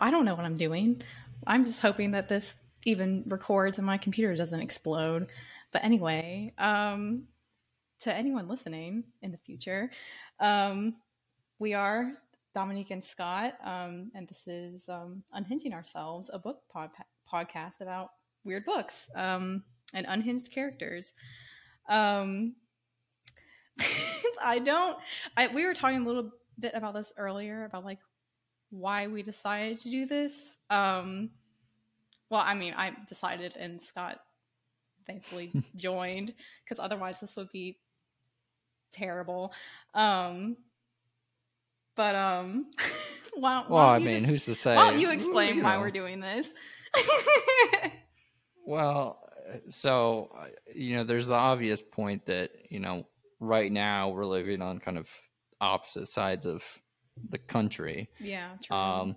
I don't know what I'm doing. I'm just hoping that this even records and my computer doesn't explode. But anyway, to anyone listening in the future, we are Dominique and Scott, and this is Unhinging Ourselves, a book podcast about weird books and unhinged characters. We were talking a little bit about this earlier, about like why we decided to do this. Well, I mean, I decided and Scott thankfully joined, because otherwise this would be terrible. But who's to say? Why don't you explain why we're doing this? Well, so, there's the obvious point that, right now we're living on kind of opposite sides of the country. Yeah, true.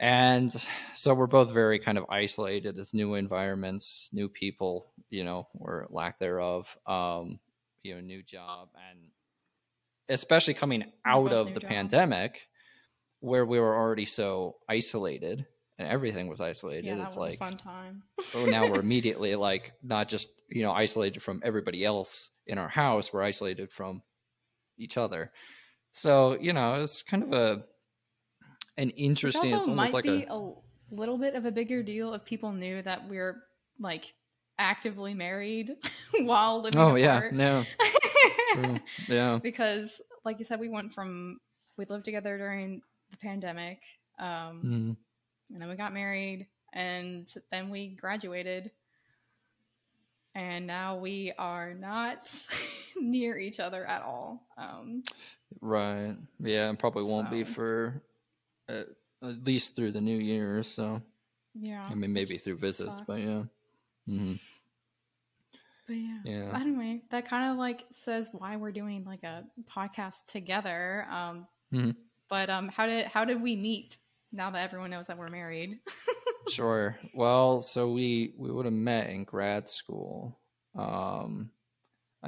And so we're both very kind of isolated as new environments, new people, or lack thereof, new job, and especially coming out of the pandemic where we were already so isolated and everything was isolated. Yeah, it's like a fun time. Oh, now we're immediately like not just, isolated from everybody else in our house, we're isolated from each other. So, it's kind of an interesting, it's almost like a little bit of a bigger deal if people knew that we're like actively married while living apart. Yeah, no. True. Yeah. Because like you said, we lived together during the pandemic. And then we got married, and then we graduated, and now we are not near each other at all. Right. Yeah. And probably won't be for at least through the new year, so yeah, I mean maybe through visits, but yeah. Mm-hmm. But yeah. Anyway, that kind of like says why we're doing like a podcast together. But how did we meet? Now that everyone knows that we're married. Sure. Well, so we would have met in grad school. I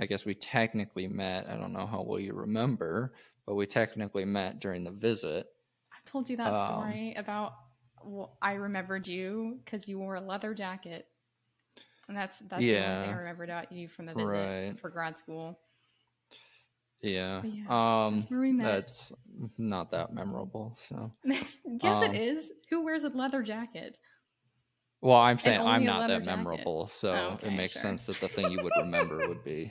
guess we technically met. I don't know how well you remember, but we technically met during the visit. Told you that story about I remembered you because you wore a leather jacket, and that's the only thing I remembered about you from the visit for grad school. That's not that memorable. So yes, it is. Who wears a leather jacket? Well, I'm saying I'm not that memorable, so it makes sense that the thing you would remember would be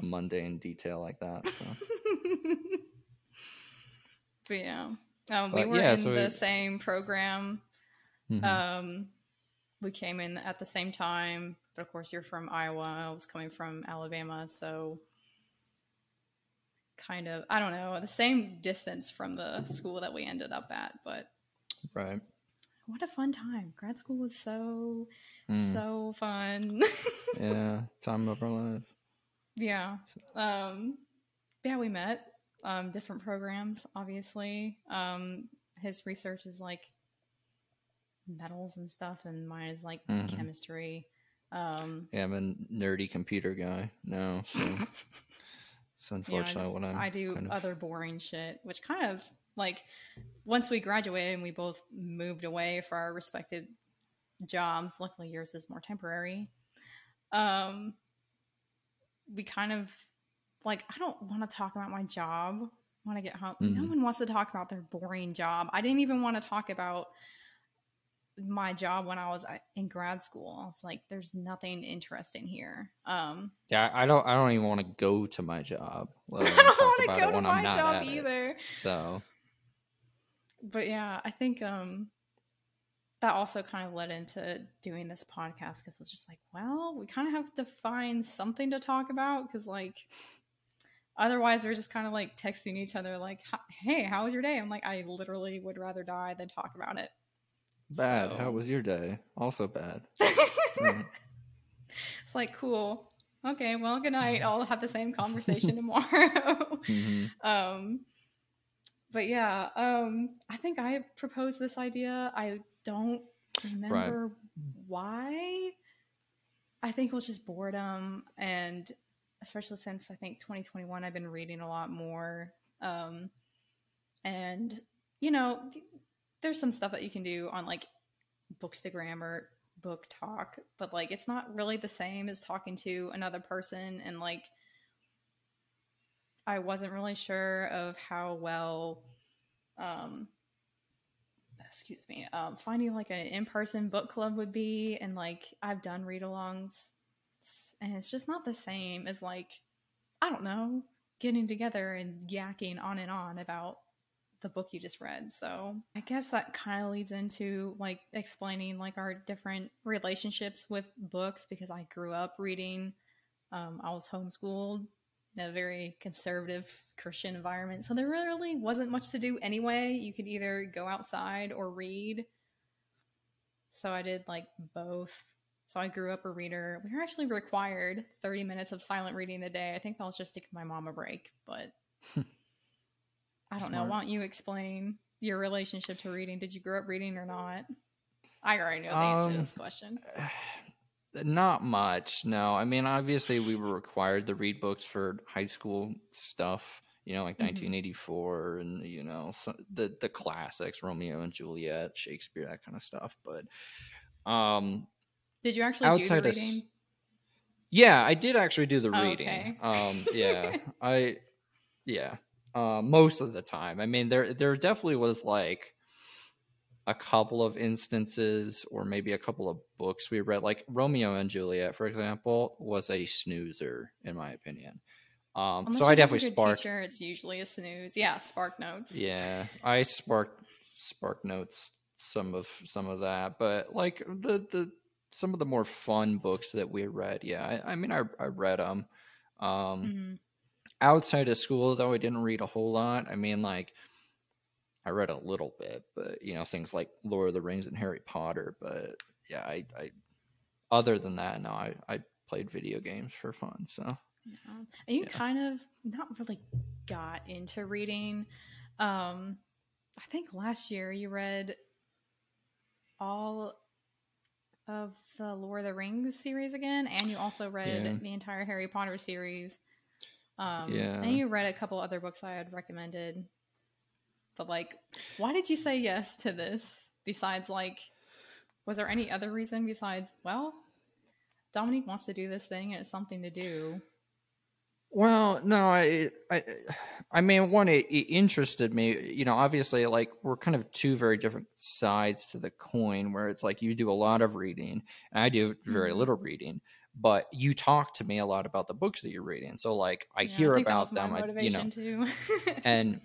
a mundane detail like that. So. But yeah. We were in the same program. Mm-hmm. We came in at the same time, but of course you're from Iowa. I was coming from Alabama, so kind of, I don't know, the same distance from the school that we ended up at, but right. What a fun time. Grad school was so fun. Yeah, time of our lives. Yeah. We met. Different programs, obviously. His research is like metals and stuff, and mine is like chemistry. I'm a nerdy computer guy now, so it's unfortunate what I do. Kind of... other boring shit, which kind of like once we graduated and we both moved away for our respective jobs. Luckily, yours is more temporary. We kind of. Like, I don't want to talk about my job when I get home. Mm-hmm. No one wants to talk about their boring job. I didn't even want to talk about my job when I was in grad school. I was like, there's nothing interesting here. I don't even want to go to my job. I don't want to go to my job either. So. But yeah, I think that also kind of led into doing this podcast, because it was just like, well, we kind of have to find something to talk about, because like... otherwise, we're just kind of like texting each other like, hey, how was your day? I'm like, I literally would rather die than talk about it. Bad. So. How was your day? Also bad. It's like, cool. Okay, well, good night. I'll have the same conversation tomorrow. Mm-hmm. But yeah, I think I proposed this idea. I don't remember why. I think it was just boredom, and... especially since I think 2021, I've been reading a lot more. And, there's some stuff that you can do on like Bookstagram or book talk, but like it's not really the same as talking to another person. And like I wasn't really sure of how well finding like an in-person book club would be. And like I've done read-alongs and it's just not the same as like, I don't know, getting together and yakking on and on about the book you just read. So I guess that kind of leads into like explaining like our different relationships with books, because I grew up reading. I was homeschooled in a very conservative Christian environment, so there really wasn't much to do anyway. You could either go outside or read. So I did like both. So I grew up a reader. We were actually required 30 minutes of silent reading a day. I think that was just to give my mom a break, but I don't know. Why don't you explain your relationship to reading? Did you grow up reading or not? I already know the answer to this question. Not much, no. I mean, obviously, we were required to read books for high school stuff, you know, like 1984 and, you know, the classics, Romeo and Juliet, Shakespeare, that kind of stuff. But did you actually do the reading? Yeah, I did actually do the reading. Okay. Most of the time. I mean, there definitely was like a couple of instances or maybe a couple of books we read, like Romeo and Juliet, for example, was a snoozer in my opinion. So I definitely sparked. Teacher, it's usually a snooze. Yeah. Spark notes. Yeah. I spark notes some of that, but like the some of the more fun books that we read. Yeah. I mean, I read them. Outside of school, though, I didn't read a whole lot. I mean, like, I read a little bit, but, you know, things like Lord of the Rings and Harry Potter. But, yeah, I other than that, no, I played video games for fun, so. Yeah. And you kind of not really got into reading. I think last year you read all of the Lord of the Rings series again, and you also read the entire Harry Potter series. And you read a couple other books I had recommended, but like, why did you say yes to this? Besides, like, was there any other reason besides, well, Dominique wants to do this thing and it's something to do? Well, no, I mean, one, it interested me, you know, obviously like we're kind of two very different sides to the coin where it's like, you do a lot of reading and I do very little reading. But you talk to me a lot about the books that you're reading. So like I hear about them, too. and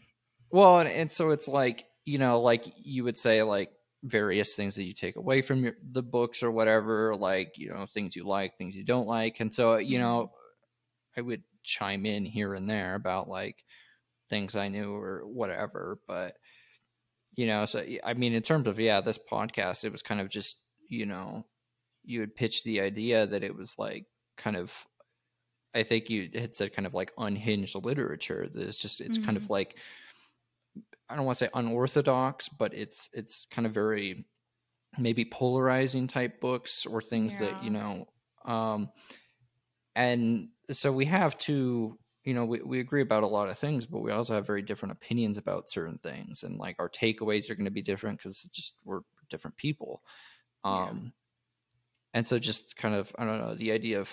so it's like, you know, like you would say like various things that you take away from the books or whatever, like, you know, things you like, things you don't like. And so, you know, I would chime in here and there about like things I knew or whatever. But, you know, so, I mean, in terms of, this podcast, it was kind of just, you know, you had pitched the idea that it was like kind of, I think you had said kind of like unhinged literature. There's just, it's kind of like, I don't want to say unorthodox, but it's kind of very maybe polarizing type books or things that, you know, and so we have to, you know, we agree about a lot of things, but we also have very different opinions about certain things. And like our takeaways are going to be different because just we're different people. And so just kind of, I don't know, the idea of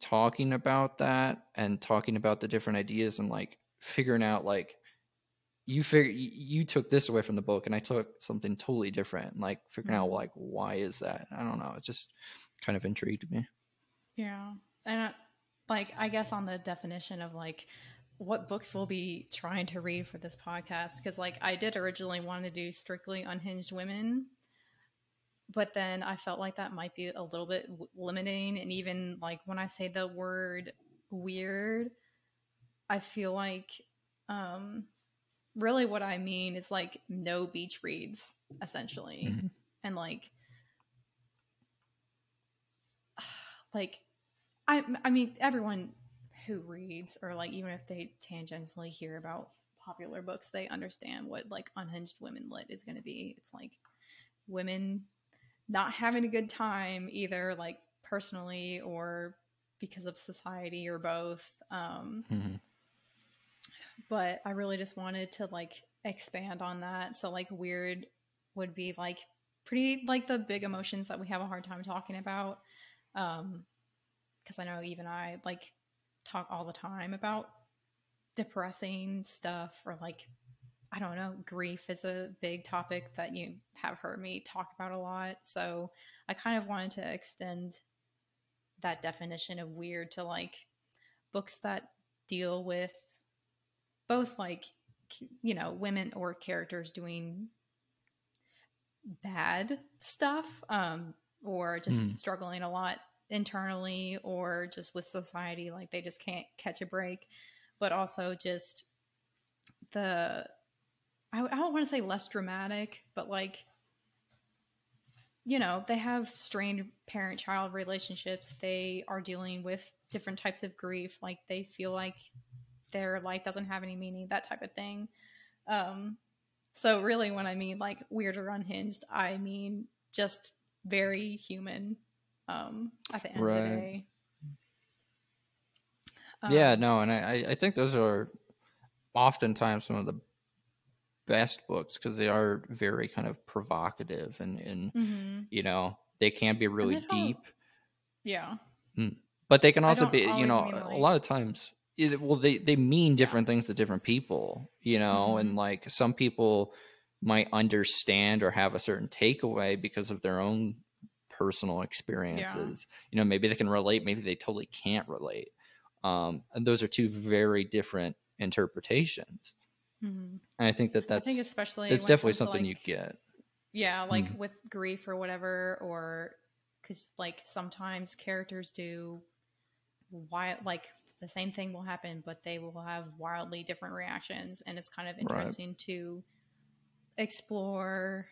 talking about that and talking about the different ideas and like figuring out like you took this away from the book and I took something totally different and like figuring out like, why is that? I don't know. It just kind of intrigued me. Yeah. And I guess on the definition of like what books we'll be trying to read for this podcast, because like I did originally want to do strictly unhinged women. But then I felt like that might be a little bit limiting. And even like when I say the word weird, I feel like really what I mean is like no beach reads, essentially. And like I mean, everyone who reads or like even if they tangentially hear about popular books, they understand what like unhinged women lit is going to be. It's like women not having a good time either like personally or because of society or both. But I really just wanted to like expand on that. So like weird would be like pretty like the big emotions that we have a hard time talking about. Because I know even I like talk all the time about depressing stuff, or like, I don't know, grief is a big topic that you have heard me talk about a lot. So I kind of wanted to extend that definition of weird to like books that deal with both like, you know, women or characters doing bad stuff, or just struggling a lot internally or just with society, like they just can't catch a break, but also just the, I don't want to say less dramatic, but like, you know, they have strained parent-child relationships. They are dealing with different types of grief. Like they feel like their life doesn't have any meaning, that type of thing. So really when I mean like weird or unhinged, I mean just very human at the end of the day. And I think those are oftentimes some of the best books because they are very kind of provocative and you know, they can be really deep. But they can also be, you know, like, a lot of times they mean different things to different people, you know, and like some people might understand or have a certain takeaway because of their own personal experiences. You know, maybe they can relate, maybe they totally can't relate. And those are two very different interpretations. And I think that's especially it's definitely something like, you get. With grief or whatever, or because like sometimes characters do like the same thing will happen, but they will have wildly different reactions. And it's kind of interesting to explore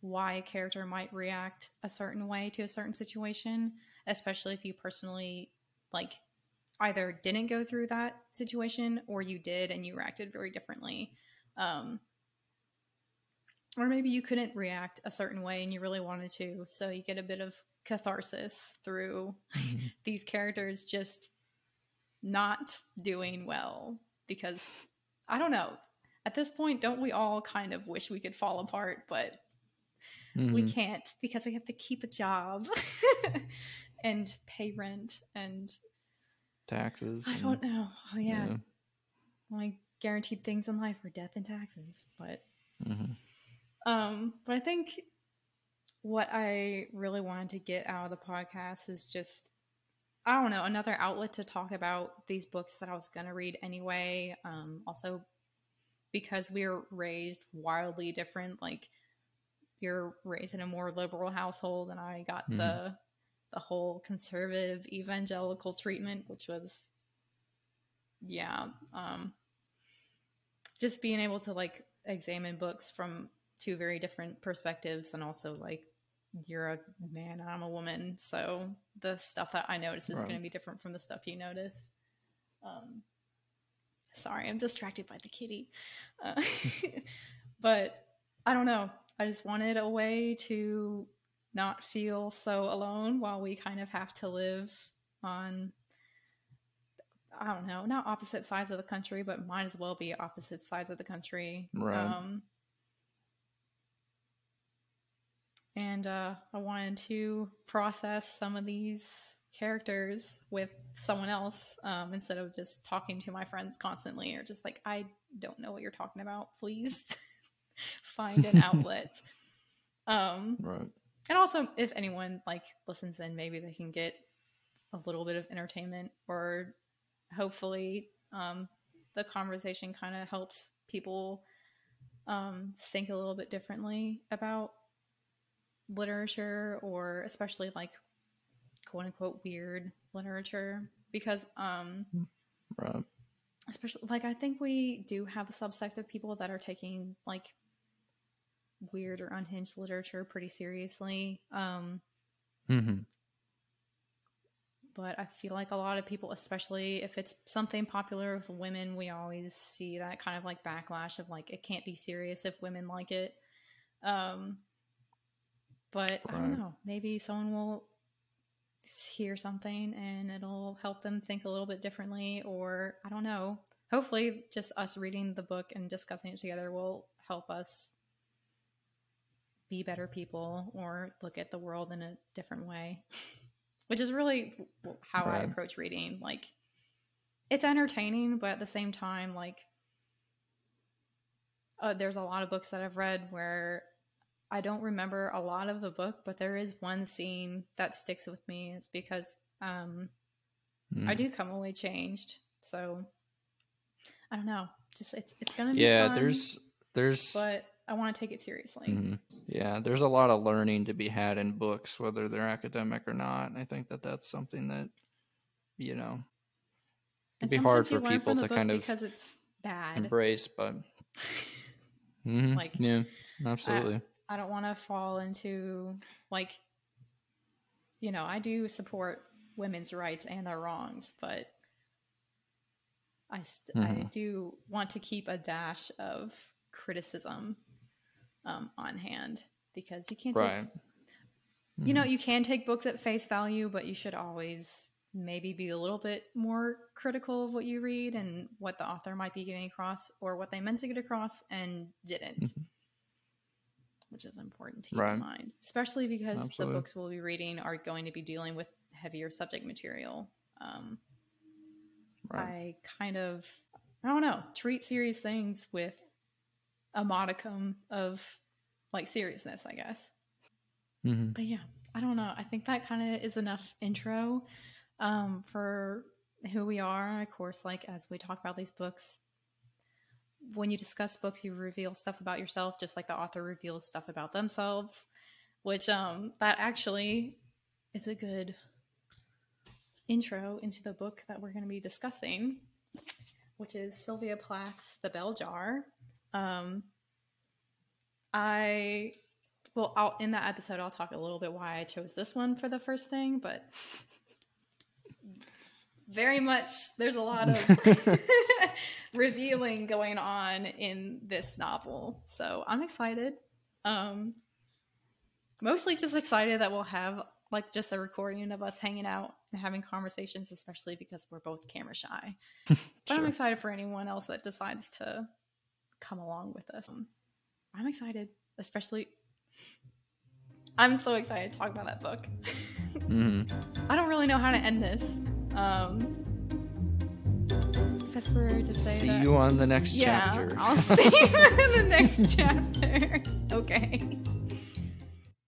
why a character might react a certain way to a certain situation, especially if you personally like either didn't go through that situation or you did and you reacted very differently. Or maybe you couldn't react a certain way and you really wanted to. So you get a bit of catharsis through these characters just not doing well, because I don't know, at this point, don't we all kind of wish we could fall apart, but we can't because we have to keep a job and pay rent and taxes. I don't know. Oh yeah. Like guaranteed things in life are death and taxes, but but I think what I really wanted to get out of the podcast is just, I don't know, another outlet to talk about these books that I was going to read anyway. Also because we were raised wildly different, like you're raised in a more liberal household and I got the whole conservative evangelical treatment, which was, just being able to like examine books from two very different perspectives. And also like, you're a man and I'm a woman. So the stuff that I notice is going to be different from the stuff you notice. Sorry, I'm distracted by the kitty. But I don't know. I just wanted a way to not feel so alone while we kind of have to live on, I don't know, not opposite sides of the country, but might as well be opposite sides of the country. And I wanted to process some of these characters with someone else, instead of just talking to my friends constantly, or just like, I don't know what you're talking about, please find an outlet. And also, if anyone like listens in, maybe they can get a little bit of entertainment, or hopefully the conversation kind of helps people think a little bit differently about literature, or especially like quote unquote weird literature, because especially like I think we do have a subsect of people that are taking like weird or unhinged literature pretty seriously. But I feel like a lot of people, especially if it's something popular with women, we always see that kind of like backlash of like, it can't be serious if women like it. But I don't know, maybe someone will hear something and it'll help them think a little bit differently, or I don't know, hopefully just us reading the book and discussing it together will help us be better people or look at the world in a different way, which is really how I approach reading. Like, it's entertaining, but at the same time, like, there's a lot of books that I've read where I don't remember a lot of the book, but there is one scene that sticks with me. It's because I do come away changed. So I don't know. Just it's gonna be fun, there's but I want to take it seriously. Mm-hmm. Yeah, there's a lot of learning to be had in books, whether they're academic or not. And I think that that's something that, you know, it'd be hard for people to kind of because it's bad embrace, but mm-hmm. like yeah, absolutely. I don't want to fall into, like, you know, I do support women's rights and their wrongs, but I do want to keep a dash of criticism on hand, because you can't just, you know, you can take books at face value, but you should always maybe be a little bit more critical of what you read and what the author might be getting across or what they meant to get across and didn't. Mm-hmm. Which is important to keep in mind, especially because the books we'll be reading are going to be dealing with heavier subject material. I kind of, I don't know, treat serious things with a modicum of, like, seriousness, I guess. Mm-hmm. But yeah, I don't know. I think that kind of is enough intro for who we are. And of course, like, as we talk about these books, when you discuss books, you reveal stuff about yourself, just like the author reveals stuff about themselves, which that actually is a good intro into the book that we're going to be discussing, which is Sylvia Plath's The Bell Jar. In that episode, I'll talk a little bit why I chose this one for the first thing, but very much there's a lot of revealing going on in this novel. So I'm excited. Mostly just excited that we'll have, like, just a recording of us hanging out and having conversations, especially because we're both camera shy. But I'm excited for anyone else that decides to come along with us. I'm excited, especially. I'm so excited to talk about that book. Mm-hmm. I don't really know how to end this. Except for to say see that, you on the next chapter. I'll see you in the next chapter. Okay.